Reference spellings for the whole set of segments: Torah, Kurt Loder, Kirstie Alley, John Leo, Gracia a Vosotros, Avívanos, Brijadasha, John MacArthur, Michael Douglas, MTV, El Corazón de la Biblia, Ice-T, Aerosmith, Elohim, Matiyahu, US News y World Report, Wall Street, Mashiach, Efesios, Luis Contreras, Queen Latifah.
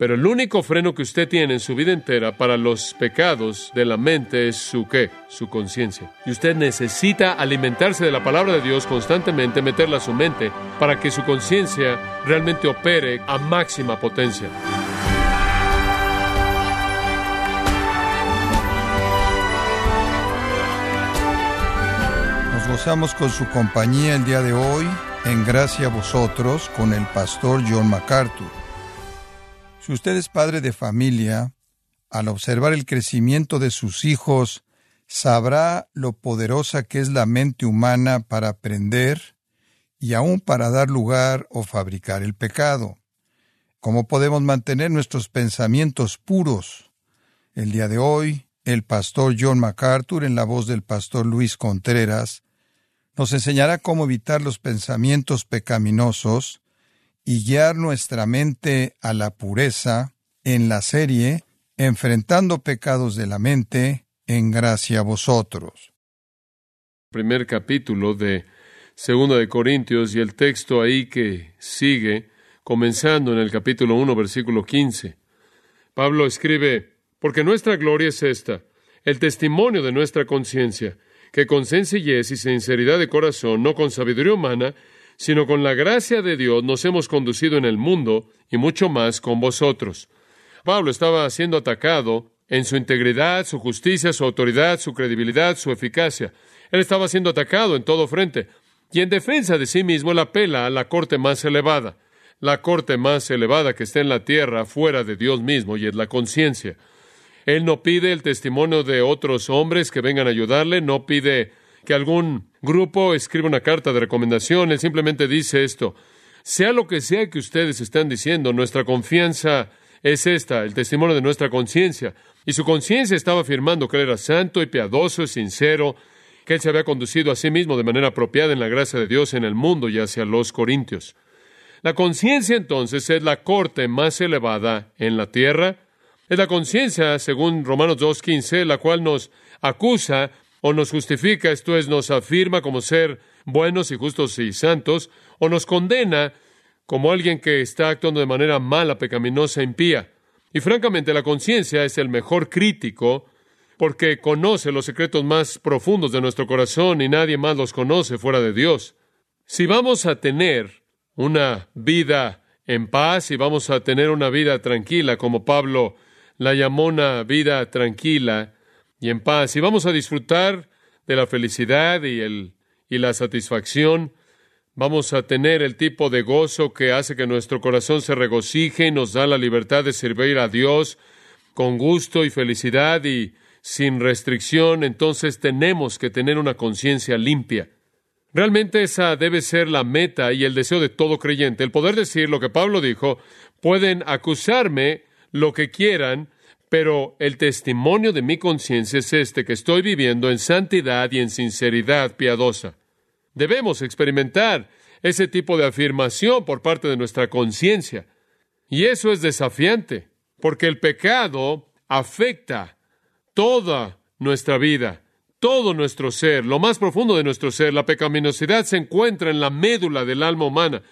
Pero el único freno que usted tiene en su vida entera para los pecados de la mente es su ¿qué? Su conciencia. Y usted necesita alimentarse de la palabra de Dios constantemente, meterla a su mente, para que su conciencia realmente opere a máxima potencia. Nos gozamos con su compañía el día de hoy en Gracia a Vosotros con el pastor John MacArthur. Si usted es padre de familia, al observar el crecimiento de sus hijos, sabrá lo poderosa que es la mente humana para aprender y aún para dar lugar o fabricar el pecado. ¿Cómo podemos mantener nuestros pensamientos puros? El día de hoy, el pastor John MacArthur, en la voz del pastor Luis Contreras, nos enseñará cómo evitar los pensamientos pecaminosos y guiar nuestra mente a la pureza en la serie Enfrentando pecados de la mente en Gracia a Vosotros. Primer capítulo de 2 Corintios y el texto ahí que sigue, comenzando en el capítulo 1, versículo 15. Pablo escribe, porque nuestra gloria es esta, el testimonio de nuestra conciencia, que con sencillez y sinceridad de corazón, no con sabiduría humana, sino con la gracia de Dios nos hemos conducido en el mundo y mucho más con vosotros. Pablo estaba siendo atacado en su integridad, su justicia, su autoridad, su credibilidad, su eficacia. Él estaba siendo atacado en todo frente. Y en defensa de sí mismo, él apela a la corte más elevada. La corte más elevada que está en la tierra, fuera de Dios mismo, y es la conciencia. Él no pide el testimonio de otros hombres que vengan a ayudarle, no pide que algún grupo escribe una carta de recomendación. Él simplemente dice esto. Sea lo que sea que ustedes están diciendo, nuestra confianza es esta, el testimonio de nuestra conciencia. Y su conciencia estaba afirmando que él era santo y piadoso y sincero, que él se había conducido a sí mismo de manera apropiada en la gracia de Dios en el mundo y hacia los corintios. La conciencia, entonces, es la corte más elevada en la tierra. Es la conciencia, según Romanos 2:15, la cual nos acusa o nos justifica, esto es, nos afirma como ser buenos y justos y santos, o nos condena como alguien que está actuando de manera mala, pecaminosa, impía. Y francamente, la conciencia es el mejor crítico porque conoce los secretos más profundos de nuestro corazón y nadie más los conoce fuera de Dios. Si vamos a tener una vida en paz, si vamos a tener una vida tranquila, como Pablo la llamó una vida tranquila, y en paz, y vamos a disfrutar de la felicidad y la satisfacción, vamos a tener el tipo de gozo que hace que nuestro corazón se regocije y nos da la libertad de servir a Dios con gusto y felicidad y sin restricción, entonces tenemos que tener una conciencia limpia. Realmente esa debe ser la meta y el deseo de todo creyente, el poder decir lo que Pablo dijo, pueden acusarme lo que quieran, pero el testimonio de mi conciencia es este, que estoy viviendo en santidad y en sinceridad piadosa. Debemos experimentar ese tipo de afirmación por parte de nuestra conciencia. Y eso es desafiante, porque el pecado afecta toda nuestra vida, todo nuestro ser, lo más profundo de nuestro ser. La pecaminosidad se encuentra en la médula del alma humana.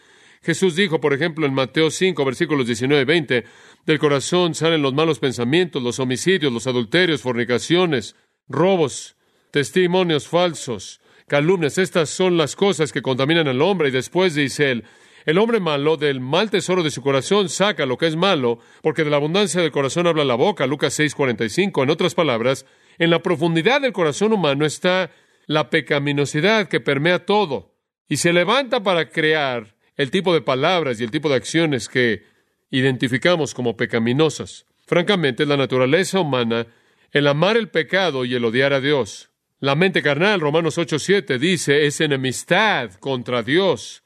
Jesús dijo, por ejemplo, en Mateo 5, versículos 19 y 20, del corazón salen los malos pensamientos, los homicidios, los adulterios, fornicaciones, robos, testimonios falsos, calumnias. Estas son las cosas que contaminan al hombre. Y después dice él, el hombre malo del mal tesoro de su corazón saca lo que es malo, porque de la abundancia del corazón habla la boca. Lucas 6, 45. En otras palabras, en la profundidad del corazón humano está la pecaminosidad que permea todo y se levanta para crear el tipo de palabras y el tipo de acciones que identificamos como pecaminosas. Francamente, es la naturaleza humana el amar el pecado y el odiar a Dios. La mente carnal, Romanos 8:7 dice, es enemistad contra Dios.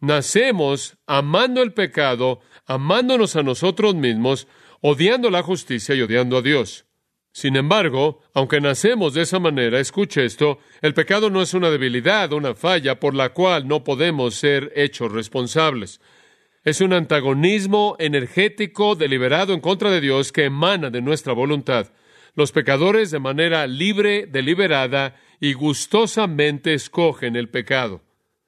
Nacemos amando el pecado, amándonos a nosotros mismos, odiando la justicia y odiando a Dios. Sin embargo, aunque nacemos de esa manera, escuche esto, el pecado no es una debilidad, una falla por la cual no podemos ser hechos responsables. Es un antagonismo energético deliberado en contra de Dios que emana de nuestra voluntad. Los pecadores de manera libre, deliberada y gustosamente escogen el pecado.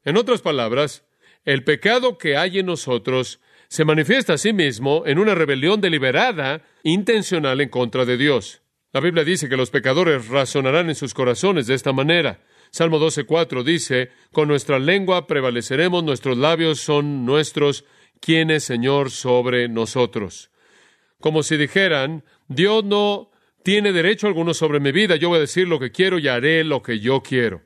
En otras palabras, el pecado que hay en nosotros se manifiesta a sí mismo en una rebelión deliberada, intencional en contra de Dios. La Biblia dice que los pecadores razonarán en sus corazones de esta manera. Salmo 12:4 dice, con nuestra lengua prevaleceremos, nuestros labios son nuestros, ¿quién es Señor sobre nosotros? Como si dijeran, Dios no tiene derecho alguno sobre mi vida, yo voy a decir lo que quiero y haré lo que yo quiero.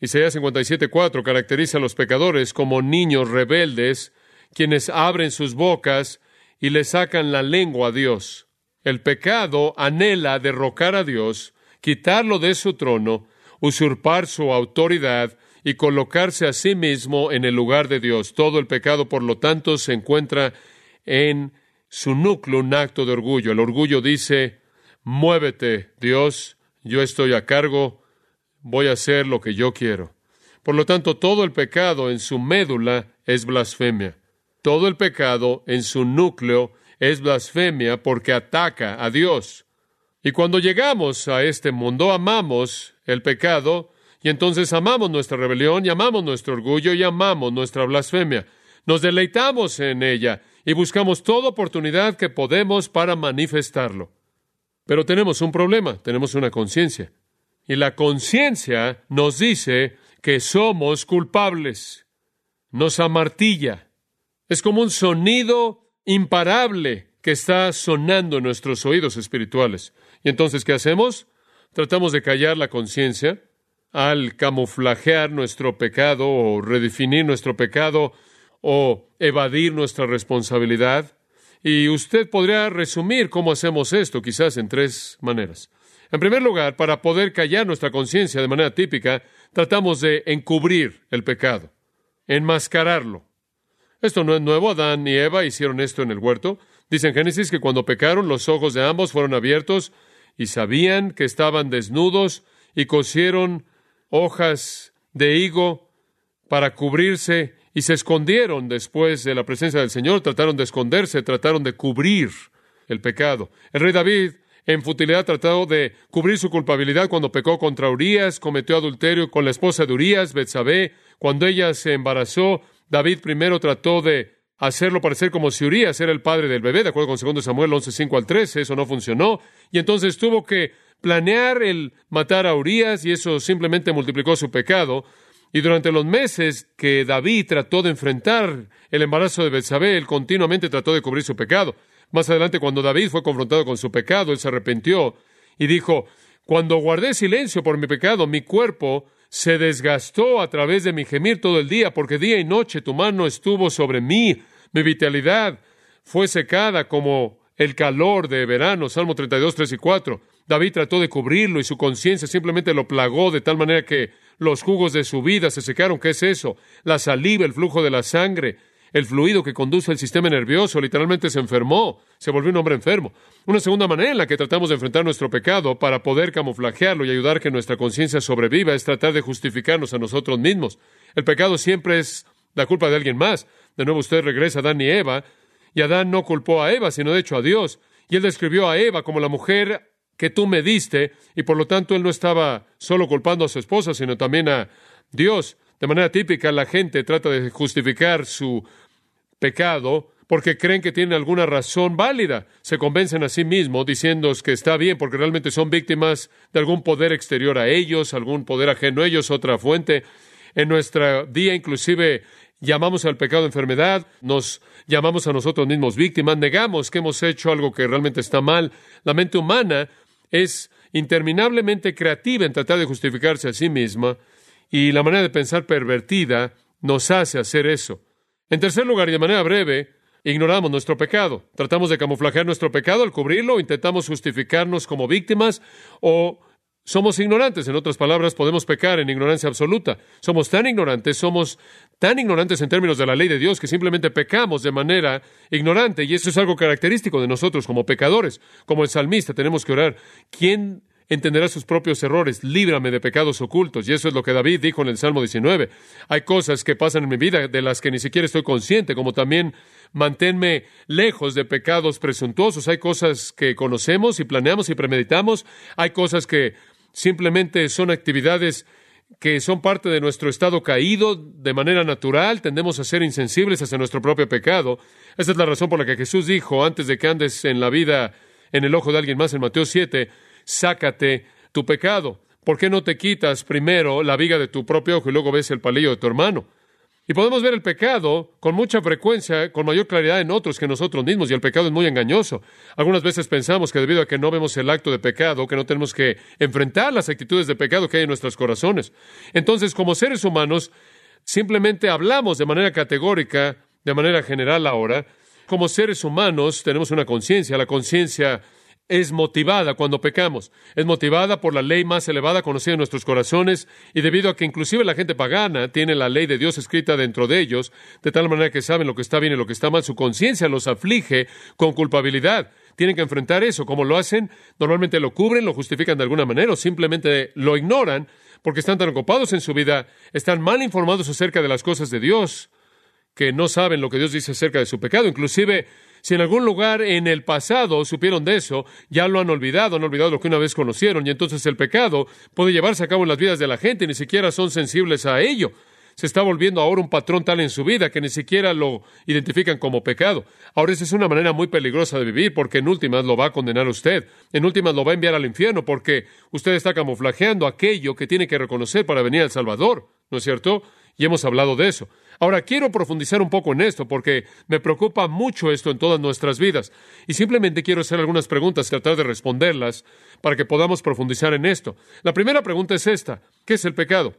Isaías 57:4 caracteriza a los pecadores como niños rebeldes, quienes abren sus bocas y le sacan la lengua a Dios. El pecado anhela derrocar a Dios, quitarlo de su trono, usurpar su autoridad y colocarse a sí mismo en el lugar de Dios. Todo el pecado, por lo tanto, se encuentra en su núcleo un acto de orgullo. El orgullo dice, muévete, Dios, yo estoy a cargo, voy a hacer lo que yo quiero. Por lo tanto, todo el pecado en su médula es blasfemia. Todo el pecado en su núcleo es blasfemia porque ataca a Dios. Y cuando llegamos a este mundo, amamos el pecado, y entonces amamos nuestra rebelión, y amamos nuestro orgullo, y amamos nuestra blasfemia. Nos deleitamos en ella, y buscamos toda oportunidad que podemos para manifestarlo. Pero tenemos un problema, tenemos una conciencia. Y la conciencia nos dice que somos culpables. Nos amartilla. Es como un sonido imparable que está sonando en nuestros oídos espirituales. ¿Y entonces qué hacemos? Tratamos de callar la conciencia. Al camuflajear nuestro pecado o redefinir nuestro pecado o evadir nuestra responsabilidad. Y usted podría resumir cómo hacemos esto, quizás en tres maneras. En primer lugar, para poder callar nuestra conciencia de manera típica, tratamos de encubrir el pecado, enmascararlo. Esto no es nuevo. Adán y Eva hicieron esto en el huerto. Dice en Génesis que cuando pecaron, los ojos de ambos fueron abiertos y sabían que estaban desnudos y cosieron hojas de higo para cubrirse y se escondieron después de la presencia del Señor. Trataron de esconderse, trataron de cubrir el pecado. El rey David, en futilidad, trató de cubrir su culpabilidad cuando pecó contra Urías, cometió adulterio con la esposa de Urías, Betsabé. Cuando ella se embarazó, David primero trató de hacerlo parecer como si Urías era el padre del bebé, de acuerdo con 2 Samuel 11:5-13, eso no funcionó. Y entonces tuvo que planear el matar a Urías y eso simplemente multiplicó su pecado. Y durante los meses que David trató de enfrentar el embarazo de Betsabé, él continuamente trató de cubrir su pecado. Más adelante, cuando David fue confrontado con su pecado, él se arrepintió y dijo, cuando guardé silencio por mi pecado, mi cuerpo se desgastó a través de mi gemir todo el día, porque día y noche tu mano estuvo sobre mí, mi vitalidad fue secada como el calor de verano. Salmo 32:3-4. David trató de cubrirlo y su conciencia simplemente lo plagó de tal manera que los jugos de su vida se secaron. ¿Qué es eso? La saliva, el flujo de la sangre, el fluido que conduce al sistema nervioso, literalmente se enfermó, se volvió un hombre enfermo. Una segunda manera en la que tratamos de enfrentar nuestro pecado para poder camuflajearlo y ayudar a que nuestra conciencia sobreviva es tratar de justificarnos a nosotros mismos. El pecado siempre es la culpa de alguien más. De nuevo usted regresa a Adán y Eva, y Adán no culpó a Eva, sino de hecho a Dios. Y él describió a Eva como la mujer que tú me diste, y por lo tanto él no estaba solo culpando a su esposa, sino también a Dios. De manera típica, la gente trata de justificar su pecado porque creen que tienen alguna razón válida. Se convencen a sí mismos diciendo que está bien porque realmente son víctimas de algún poder exterior a ellos, algún poder ajeno a ellos, otra fuente. En nuestro día, inclusive, llamamos al pecado enfermedad, nos llamamos a nosotros mismos víctimas, negamos que hemos hecho algo que realmente está mal. La mente humana es interminablemente creativa en tratar de justificarse a sí misma, y la manera de pensar pervertida nos hace hacer eso. En tercer lugar, y de manera breve, ignoramos nuestro pecado. Tratamos de camuflajear nuestro pecado al cubrirlo, intentamos justificarnos como víctimas o somos ignorantes. En otras palabras, podemos pecar en ignorancia absoluta. Somos tan ignorantes en términos de la ley de Dios que simplemente pecamos de manera ignorante. Y eso es algo característico de nosotros como pecadores. Como el salmista, tenemos que orar, ¿quién entenderá sus propios errores? Líbrame de pecados ocultos. Y eso es lo que David dijo en el Salmo 19. Hay cosas que pasan en mi vida de las que ni siquiera estoy consciente, como también manténme lejos de pecados presuntuosos. Hay cosas que conocemos y planeamos y premeditamos. Hay cosas que simplemente son actividades que son parte de nuestro estado caído de manera natural, tendemos a ser insensibles hacia nuestro propio pecado. Esa es la razón por la que Jesús dijo, antes de que andes en la vida en el ojo de alguien más, en Mateo 7, sácate tu pecado. ¿Por qué no te quitas primero la viga de tu propio ojo y luego ves el palillo de tu hermano? Y podemos ver el pecado con mucha frecuencia, con mayor claridad en otros que nosotros mismos, y el pecado es muy engañoso. Algunas veces pensamos que debido a que no vemos el acto de pecado, que no tenemos que enfrentar las actitudes de pecado que hay en nuestros corazones. Entonces, como seres humanos, simplemente hablamos de manera categórica, de manera general ahora. Como seres humanos tenemos una conciencia. La conciencia es motivada cuando pecamos. Es motivada por la ley más elevada conocida en nuestros corazones, y debido a que inclusive la gente pagana tiene la ley de Dios escrita dentro de ellos, de tal manera que saben lo que está bien y lo que está mal, su conciencia los aflige con culpabilidad. Tienen que enfrentar eso. ¿Cómo lo hacen? Normalmente lo cubren, lo justifican de alguna manera, o simplemente lo ignoran porque están tan ocupados en su vida, están mal informados acerca de las cosas de Dios, que no saben lo que Dios dice acerca de su pecado. Inclusive, si en algún lugar en el pasado supieron de eso, ya lo han olvidado lo que una vez conocieron, y entonces el pecado puede llevarse a cabo en las vidas de la gente, y ni siquiera son sensibles a ello. Se está volviendo ahora un patrón tal en su vida que ni siquiera lo identifican como pecado. Ahora, esa es una manera muy peligrosa de vivir, porque en últimas lo va a condenar a usted. En últimas lo va a enviar al infierno, porque usted está camuflajeando aquello que tiene que reconocer para venir al Salvador, ¿no es cierto? Y hemos hablado de eso. Ahora, quiero profundizar un poco en esto porque me preocupa mucho esto en todas nuestras vidas. Y simplemente quiero hacer algunas preguntas, tratar de responderlas para que podamos profundizar en esto. La primera pregunta es esta: ¿qué es el pecado?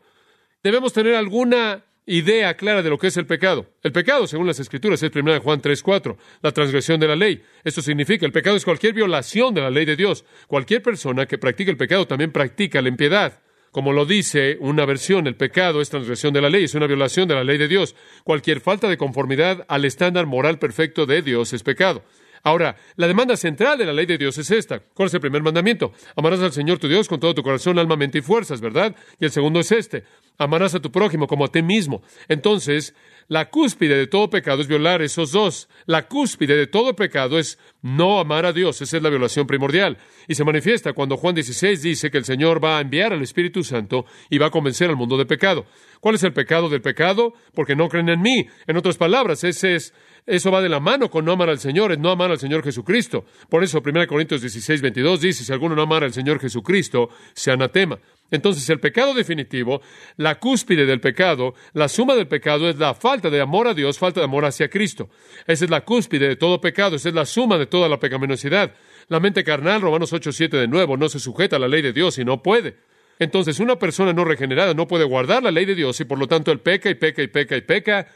Debemos tener alguna idea clara de lo que es el pecado. El pecado, según las Escrituras, es 1 Juan 3:4, la transgresión de la ley. Esto significa, el pecado es cualquier violación de la ley de Dios. Cualquier persona que practica el pecado también practica la impiedad. Como lo dice una versión, el pecado es transgresión de la ley, es una violación de la ley de Dios. Cualquier falta de conformidad al estándar moral perfecto de Dios es pecado. Ahora, la demanda central de la ley de Dios es esta. ¿Cuál es el primer mandamiento? Amarás al Señor tu Dios con todo tu corazón, alma, mente y fuerzas, ¿verdad? Y el segundo es este: amarás a tu prójimo como a ti mismo. Entonces, la cúspide de todo pecado es violar esos dos. La cúspide de todo pecado es no amar a Dios. Esa es la violación primordial. Y se manifiesta cuando Juan 16 dice que el Señor va a enviar al Espíritu Santo y va a convencer al mundo de pecado. ¿Cuál es el pecado del pecado? Porque no creen en mí. En otras palabras, eso va de la mano con no amar al Señor, es no amar al Señor Jesucristo. Por eso 1 Corintios 16, 22 dice, si alguno no amara al Señor Jesucristo, se anatema. Entonces, el pecado definitivo, la cúspide del pecado, la suma del pecado es la falta de amor a Dios, falta de amor hacia Cristo. Esa es la cúspide de todo pecado, esa es la suma de toda la pecaminosidad. La mente carnal, Romanos 8, 7 de nuevo, no se sujeta a la ley de Dios y no puede. Entonces, una persona no regenerada no puede guardar la ley de Dios y por lo tanto él peca y peca y peca y peca.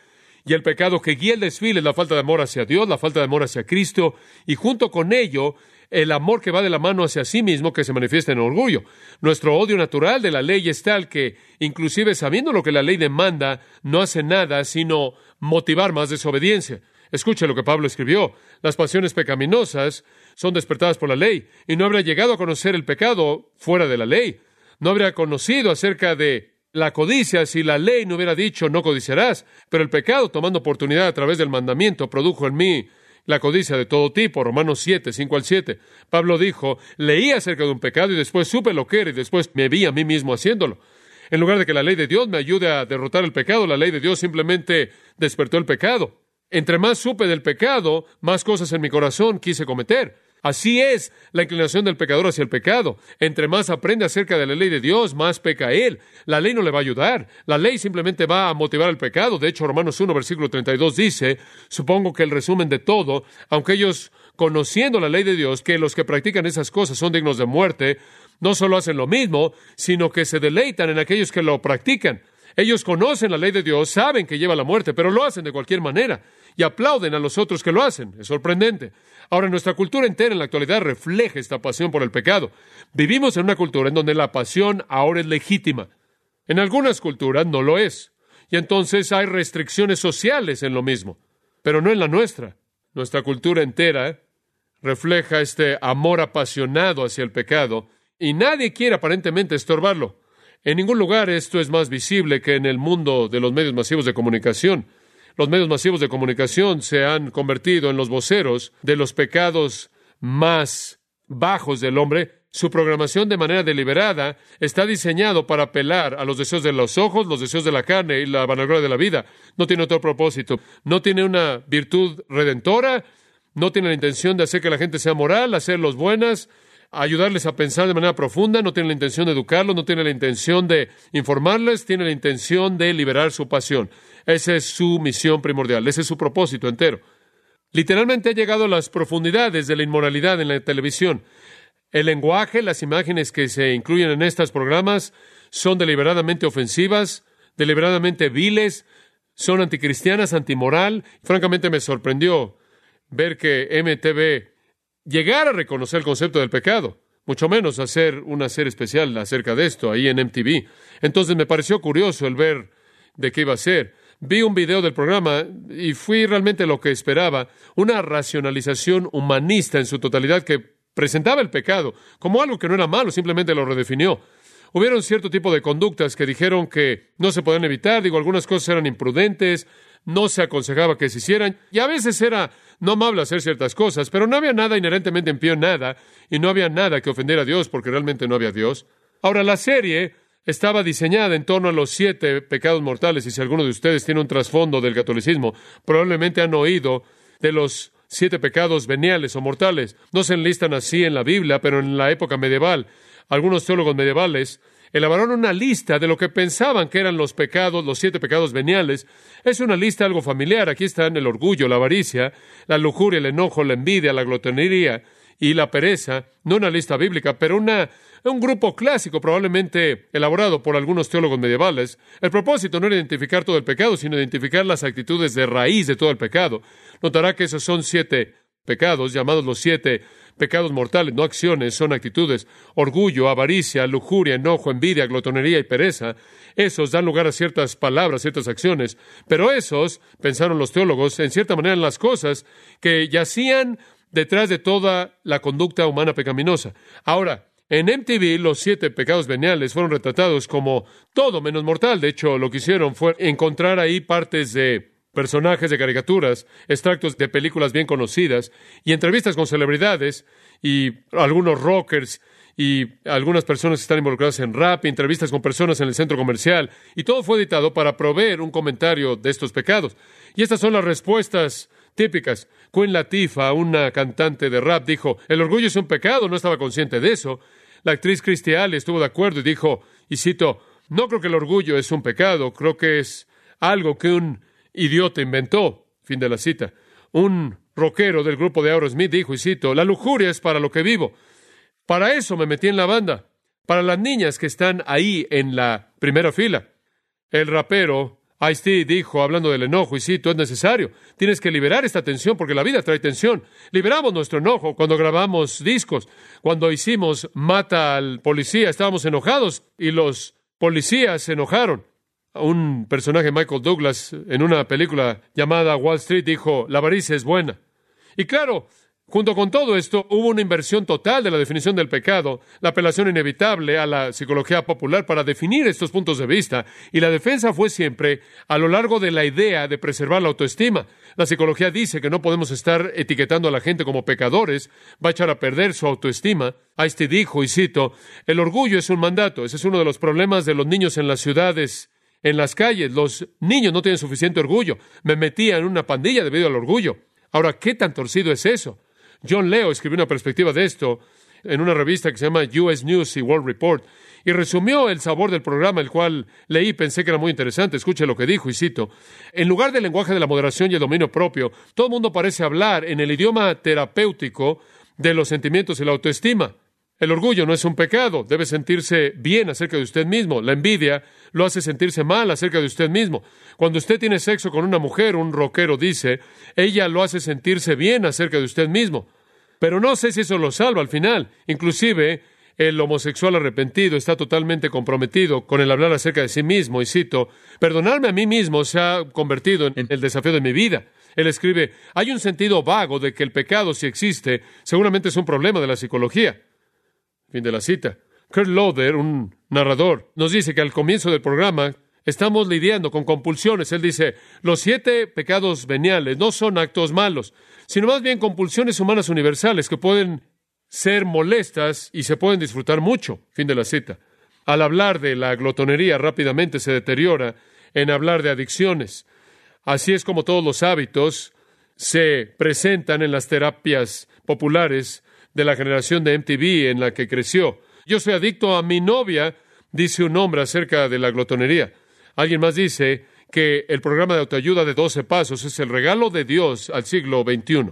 Y el pecado que guía el desfile es la falta de amor hacia Dios, la falta de amor hacia Cristo, y junto con ello, el amor que va de la mano hacia sí mismo, que se manifiesta en orgullo. Nuestro odio natural de la ley es tal que, inclusive sabiendo lo que la ley demanda, no hace nada sino motivar más desobediencia. Escuche lo que Pablo escribió. Las pasiones pecaminosas son despertadas por la ley, y no habría llegado a conocer el pecado fuera de la ley. No habría conocido acerca de la codicia si la ley no hubiera dicho no codiciarás, pero el pecado, tomando oportunidad a través del mandamiento, produjo en mí la codicia de todo tipo. Romanos 7, 5 al 7. Pablo dijo, leí acerca de un pecado y después supe lo que era y después me vi a mí mismo haciéndolo. En lugar de que la ley de Dios me ayude a derrotar el pecado, la ley de Dios simplemente despertó el pecado. Entre más supe del pecado, más cosas en mi corazón quise cometer. Así es la inclinación del pecador hacia el pecado. Entre más aprende acerca de la ley de Dios, más peca él. La ley no le va a ayudar. La ley simplemente va a motivar el pecado. De hecho, Romanos 1, versículo 32 dice, supongo que el resumen de todo, aunque ellos, conociendo la ley de Dios, que los que practican esas cosas son dignos de muerte, no solo hacen lo mismo, sino que se deleitan en aquellos que lo practican. Ellos conocen la ley de Dios, saben que lleva a la muerte, pero lo hacen de cualquier manera y aplauden a los otros que lo hacen. Es sorprendente. Ahora, nuestra cultura entera en la actualidad refleja esta pasión por el pecado. Vivimos en una cultura en donde la pasión ahora es legítima. En algunas culturas no lo es. Y entonces hay restricciones sociales en lo mismo, pero no en la nuestra. Nuestra cultura entera refleja este amor apasionado hacia el pecado y nadie quiere aparentemente estorbarlo. En ningún lugar esto es más visible que en el mundo de los medios masivos de comunicación. Los medios masivos de comunicación se han convertido en los voceros de los pecados más bajos del hombre. Su programación de manera deliberada está diseñado para apelar a los deseos de los ojos, los deseos de la carne y la vanagloria de la vida. No tiene otro propósito. No tiene una virtud redentora. No tiene la intención de hacer que la gente sea moral, hacerlos buenas, ayudarles a pensar de manera profunda. No tiene la intención de educarlos. No tiene la intención de informarles. Tiene la intención de liberar su pasión. Esa es su misión primordial. Ese es su propósito entero. Literalmente ha llegado a las profundidades de la inmoralidad en la televisión. El lenguaje, las imágenes que se incluyen en estos programas son deliberadamente ofensivas, deliberadamente viles, son anticristianas, antimoral. Francamente me sorprendió ver que MTV llegara a reconocer el concepto del pecado, mucho menos hacer una serie especial acerca de esto ahí en MTV. Entonces me pareció curioso el ver de qué iba a ser. Vi un video del programa y fui realmente lo que esperaba, una racionalización humanista en su totalidad que presentaba el pecado como algo que no era malo, simplemente lo redefinió. Hubieron cierto tipo de conductas que dijeron que no se podían evitar, algunas cosas eran imprudentes, no se aconsejaba que se hicieran, y a veces era no amable hacer ciertas cosas, pero no había nada inherentemente impío en nada, y no había nada que ofendiera a Dios, porque realmente no había Dios. Ahora, la serie estaba diseñada en torno a los 7 pecados mortales, y si alguno de ustedes tiene un trasfondo del catolicismo, probablemente han oído de los 7 pecados veniales o mortales. No se enlistan así en la Biblia, pero en la época medieval, algunos teólogos medievales elaboraron una lista de lo que pensaban que eran los pecados, los 7 pecados veniales. Es una lista algo familiar. Aquí están el orgullo, la avaricia, la lujuria, el enojo, la envidia, la glotonería y la pereza. No una lista bíblica, pero un grupo clásico probablemente elaborado por algunos teólogos medievales. El propósito no era identificar todo el pecado, sino identificar las actitudes de raíz de todo el pecado. Notará que esos son 7 pecados, llamados los 7 pecados mortales, no acciones, son actitudes. Orgullo, avaricia, lujuria, enojo, envidia, glotonería y pereza. Esos dan lugar a ciertas palabras, ciertas acciones. Pero esos, pensaron los teólogos, en cierta manera en las cosas que yacían detrás de toda la conducta humana pecaminosa. Ahora, en MTV, los 7 pecados veniales fueron retratados como todo menos mortal. De hecho, lo que hicieron fue encontrar ahí partes de personajes de caricaturas, extractos de películas bien conocidas y entrevistas con celebridades y algunos rockers y algunas personas que están involucradas en rap, entrevistas con personas en el centro comercial, y todo fue editado para proveer un comentario de estos pecados. Y estas son las respuestas típicas. Queen Latifah, una cantante de rap, dijo: el orgullo es un pecado, no estaba consciente de eso. La actriz Kirstie Alley estuvo de acuerdo y dijo, y cito: no creo que el orgullo es un pecado, creo que es algo que un idiota inventó. Fin de la cita. Un rockero del grupo de Aerosmith dijo, y cito: la lujuria es para lo que vivo. Para eso me metí en la banda. Para las niñas que están ahí en la primera fila. El rapero Ice-T dijo, hablando del enojo, y cito: es necesario, tienes que liberar esta tensión porque la vida trae tensión. Liberamos nuestro enojo cuando grabamos discos. Cuando hicimos Mata al Policía, estábamos enojados y los policías se enojaron. Un personaje, Michael Douglas, en una película llamada Wall Street, dijo: la avaricia es buena. Y claro, junto con todo esto, hubo una inversión total de la definición del pecado, la apelación inevitable a la psicología popular para definir estos puntos de vista, y la defensa fue siempre a lo largo de la idea de preservar la autoestima. La psicología dice que no podemos estar etiquetando a la gente como pecadores, va a echar a perder su autoestima. Ice-T dijo, y cito: el orgullo es un mandato. Ese es uno de los problemas de los niños en las ciudades, en las calles. Los niños no tienen suficiente orgullo. Me metía en una pandilla debido al orgullo. Ahora, ¿qué tan torcido es eso? John Leo escribió una perspectiva de esto en una revista que se llama US News y World Report, y resumió el sabor del programa, el cual leí y pensé que era muy interesante. Escuche lo que dijo, y cito: en lugar del lenguaje de la moderación y el dominio propio, todo el mundo parece hablar en el idioma terapéutico de los sentimientos y la autoestima. El orgullo no es un pecado, debe sentirse bien acerca de usted mismo. La envidia lo hace sentirse mal acerca de usted mismo. Cuando usted tiene sexo con una mujer, un rockero dice, ella lo hace sentirse bien acerca de usted mismo. Pero no sé si eso lo salva al final. Inclusive, el homosexual arrepentido está totalmente comprometido con el hablar acerca de sí mismo. Y cito: perdonarme a mí mismo se ha convertido en el desafío de mi vida. Él escribe: hay un sentido vago de que el pecado, si existe, seguramente es un problema de la psicología. Fin de la cita. Kurt Loder, un narrador, nos dice que al comienzo del programa estamos lidiando con compulsiones. Él dice, los 7 pecados veniales no son actos malos, sino más bien compulsiones humanas universales que pueden ser molestas y se pueden disfrutar mucho. Fin de la cita. Al hablar de la glotonería, rápidamente se deteriora en hablar de adicciones. Así es como todos los hábitos se presentan en las terapias populares de la generación de MTV en la que creció. Yo soy adicto a mi novia, dice un hombre acerca de la glotonería. Alguien más dice que el programa de autoayuda de 12 pasos es el regalo de Dios al siglo XXI.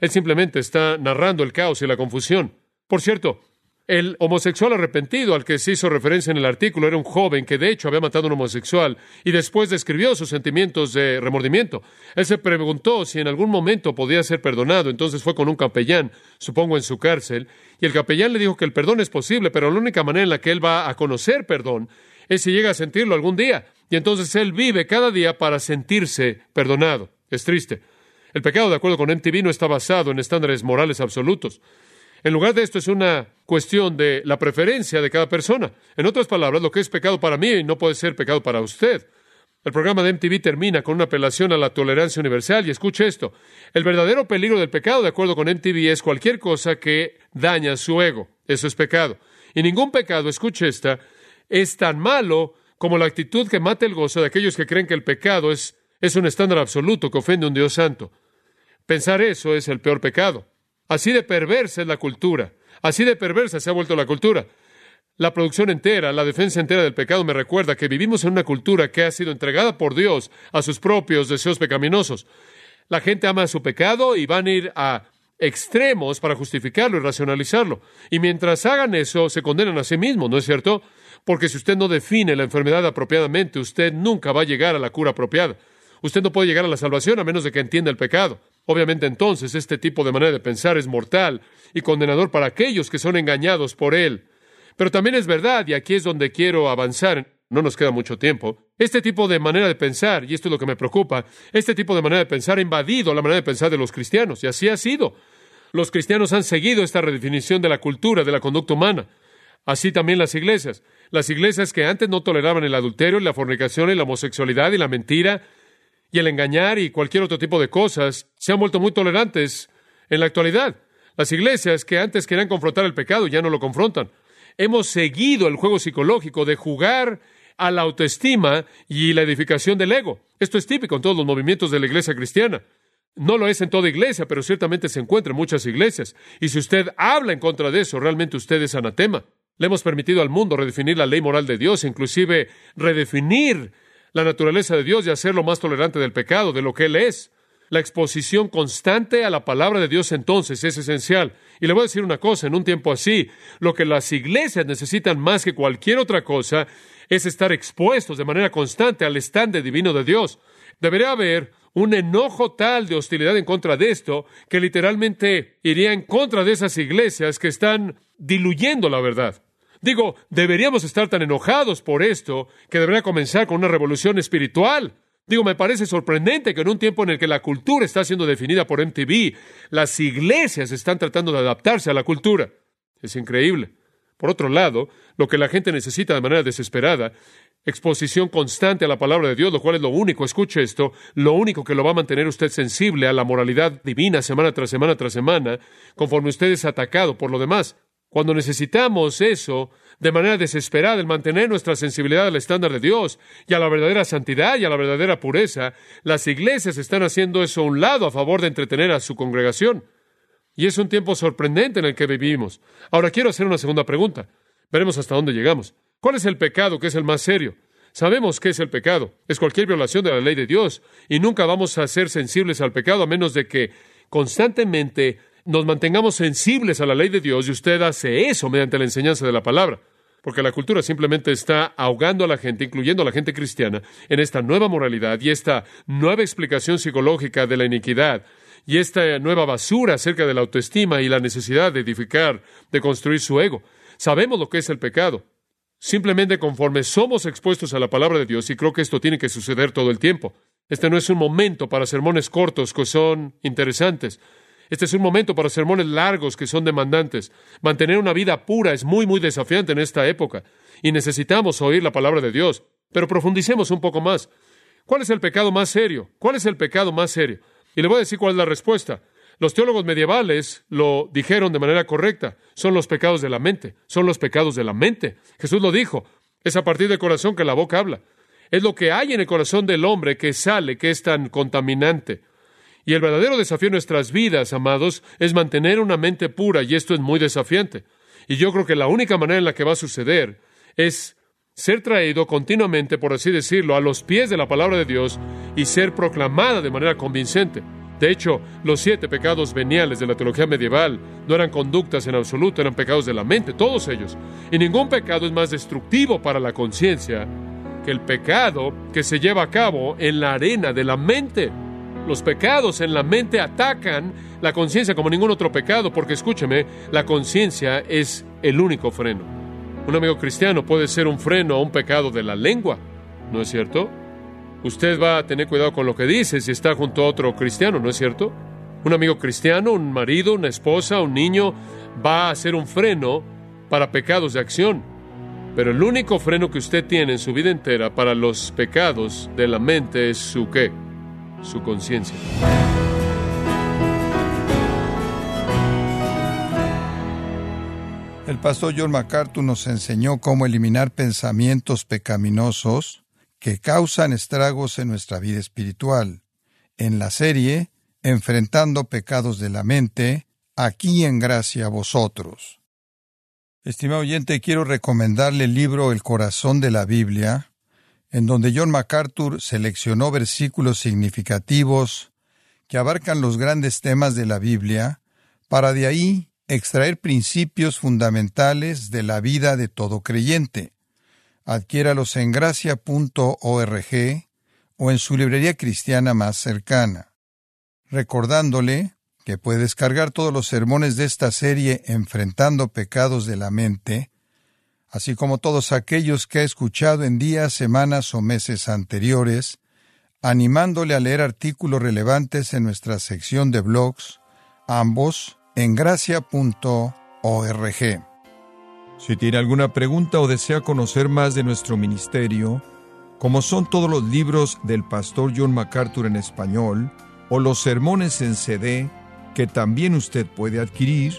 Él simplemente está narrando el caos y la confusión. Por cierto, el homosexual arrepentido al que se hizo referencia en el artículo era un joven que de hecho había matado a un homosexual y después describió sus sentimientos de remordimiento. Él se preguntó si en algún momento podía ser perdonado. Entonces fue con un capellán, supongo en su cárcel, y el capellán le dijo que el perdón es posible, pero la única manera en la que él va a conocer perdón es si llega a sentirlo algún día. Y entonces él vive cada día para sentirse perdonado. Es triste. El pecado, de acuerdo con MTV, no está basado en estándares morales absolutos. En lugar de esto, es una cuestión de la preferencia de cada persona. En otras palabras, lo que es pecado para mí no puede ser pecado para usted. El programa de MTV termina con una apelación a la tolerancia universal. Y escuche esto. El verdadero peligro del pecado, de acuerdo con MTV, es cualquier cosa que daña su ego. Eso es pecado. Y ningún pecado, escuche esta, es tan malo como la actitud que mata el gozo de aquellos que creen que el pecado es un estándar absoluto que ofende a un Dios santo. Pensar eso es el peor pecado. Así de perversa es la cultura. Así de perversa se ha vuelto la cultura. La producción entera, la defensa entera del pecado me recuerda que vivimos en una cultura que ha sido entregada por Dios a sus propios deseos pecaminosos. La gente ama su pecado y van a ir a extremos para justificarlo y racionalizarlo. Y mientras hagan eso, se condenan a sí mismos, ¿no es cierto? Porque si usted no define la enfermedad apropiadamente, usted nunca va a llegar a la cura apropiada. Usted no puede llegar a la salvación a menos de que entienda el pecado. Obviamente, entonces, este tipo de manera de pensar es mortal y condenador para aquellos que son engañados por él. Pero también es verdad, y aquí es donde quiero avanzar, no nos queda mucho tiempo, este tipo de manera de pensar, y esto es lo que me preocupa, este tipo de manera de pensar ha invadido la manera de pensar de los cristianos, y así ha sido. Los cristianos han seguido esta redefinición de la cultura, de la conducta humana. Así también las iglesias. Las iglesias que antes no toleraban el adulterio, la fornicación, y la homosexualidad y la mentira, y el engañar y cualquier otro tipo de cosas, se han vuelto muy tolerantes en la actualidad. Las iglesias que antes querían confrontar el pecado ya no lo confrontan. Hemos seguido el juego psicológico de jugar a la autoestima y la edificación del ego. Esto es típico en todos los movimientos de la iglesia cristiana. No lo es en toda iglesia, pero ciertamente se encuentra en muchas iglesias. Y si usted habla en contra de eso, realmente usted es anatema. Le hemos permitido al mundo redefinir la ley moral de Dios, inclusive redefinir la naturaleza de Dios y hacerlo más tolerante del pecado, de lo que Él es. La exposición constante a la palabra de Dios entonces es esencial. Y le voy a decir una cosa, en un tiempo así, lo que las iglesias necesitan más que cualquier otra cosa es estar expuestos de manera constante al estándar divino de Dios. Debería haber un enojo tal de hostilidad en contra de esto que literalmente iría en contra de esas iglesias que están diluyendo la verdad. Digo, deberíamos estar tan enojados por esto que debería comenzar con una revolución espiritual. Digo, me parece sorprendente que en un tiempo en el que la cultura está siendo definida por MTV, las iglesias están tratando de adaptarse a la cultura. Es increíble. Por otro lado, lo que la gente necesita de manera desesperada, exposición constante a la palabra de Dios, lo cual es lo único, escuche esto, lo único que lo va a mantener usted sensible a la moralidad divina semana tras semana tras semana, conforme usted es atacado por lo demás. Cuando necesitamos eso, de manera desesperada, el mantener nuestra sensibilidad al estándar de Dios y a la verdadera santidad y a la verdadera pureza, las iglesias están haciendo eso a un lado a favor de entretener a su congregación. Y es un tiempo sorprendente en el que vivimos. Ahora quiero hacer una segunda pregunta. Veremos hasta dónde llegamos. ¿Cuál es el pecado que es el más serio? Sabemos qué es el pecado. Es cualquier violación de la ley de Dios. Y nunca vamos a ser sensibles al pecado a menos de que constantemente nos mantengamos sensibles a la ley de Dios, y usted hace eso mediante la enseñanza de la palabra, porque la cultura simplemente está ahogando a la gente, incluyendo a la gente cristiana, en esta nueva moralidad y esta nueva explicación psicológica de la iniquidad y esta nueva basura acerca de la autoestima y la necesidad de edificar, de construir su ego. Sabemos lo que es el pecado. Simplemente conforme somos expuestos a la palabra de Dios, y creo que esto tiene que suceder todo el tiempo. Este no es un momento para sermones cortos que son interesantes. Este es un momento para sermones largos que son demandantes. Mantener una vida pura es muy, muy desafiante en esta época. Y necesitamos oír la palabra de Dios. Pero profundicemos un poco más. ¿Cuál es el pecado más serio? ¿Cuál es el pecado más serio? Y le voy a decir cuál es la respuesta. Los teólogos medievales lo dijeron de manera correcta. Son los pecados de la mente. Son los pecados de la mente. Jesús lo dijo. Es a partir del corazón que la boca habla. Es lo que hay en el corazón del hombre que sale, que es tan contaminante. Y el verdadero desafío en nuestras vidas, amados, es mantener una mente pura, y esto es muy desafiante. Y yo creo que la única manera en la que va a suceder es ser traído continuamente, por así decirlo, a los pies de la palabra de Dios y ser proclamada de manera convincente. De hecho, los 7 pecados veniales de la teología medieval no eran conductas en absoluto, eran pecados de la mente, todos ellos. Y ningún pecado es más destructivo para la conciencia que el pecado que se lleva a cabo en la arena de la mente. Los pecados en la mente atacan la conciencia como ningún otro pecado, porque, escúcheme, la conciencia es el único freno. Un amigo cristiano puede ser un freno a un pecado de la lengua, ¿no es cierto? Usted va a tener cuidado con lo que dice si está junto a otro cristiano, ¿no es cierto? Un amigo cristiano, un marido, una esposa, un niño, va a ser un freno para pecados de acción. Pero el único freno que usted tiene en su vida entera para los pecados de la mente es su ¿qué? Su conciencia. El pastor John MacArthur nos enseñó cómo eliminar pensamientos pecaminosos que causan estragos en nuestra vida espiritual. En la serie, Enfrentando pecados de la mente, aquí en Gracia a Vosotros. Estimado oyente, quiero recomendarle el libro El Corazón de la Biblia, en donde John MacArthur seleccionó versículos significativos que abarcan los grandes temas de la Biblia, para de ahí extraer principios fundamentales de la vida de todo creyente. Adquiéralos en gracia.org o en su librería cristiana más cercana. Recordándole que puede descargar todos los sermones de esta serie Enfrentando pecados de la mente, así como todos aquellos que ha escuchado en días, semanas o meses anteriores, animándole a leer artículos relevantes en nuestra sección de blogs, ambos en gracia.org. Si tiene alguna pregunta o desea conocer más de nuestro ministerio, como son todos los libros del pastor John MacArthur en español o los sermones en CD que también usted puede adquirir,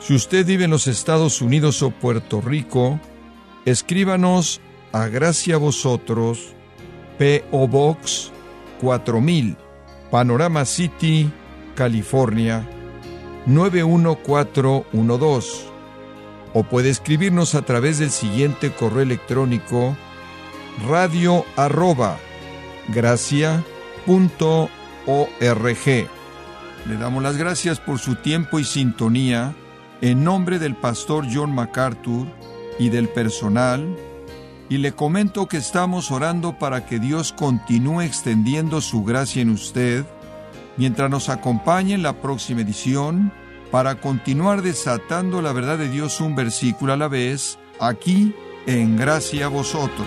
Si usted vive en los Estados Unidos o Puerto Rico, escríbanos a Gracia a Vosotros, P.O. Box 4000, Panorama City, California, 91412. O puede escribirnos a través del siguiente correo electrónico, radio@gracia.org. Le damos las gracias por su tiempo y sintonía. En nombre del pastor John MacArthur y del personal, y le comento que estamos orando para que Dios continúe extendiendo su gracia en usted, mientras nos acompañe en la próxima edición, para continuar desatando la verdad de Dios un versículo a la vez, aquí en Gracia a Vosotros.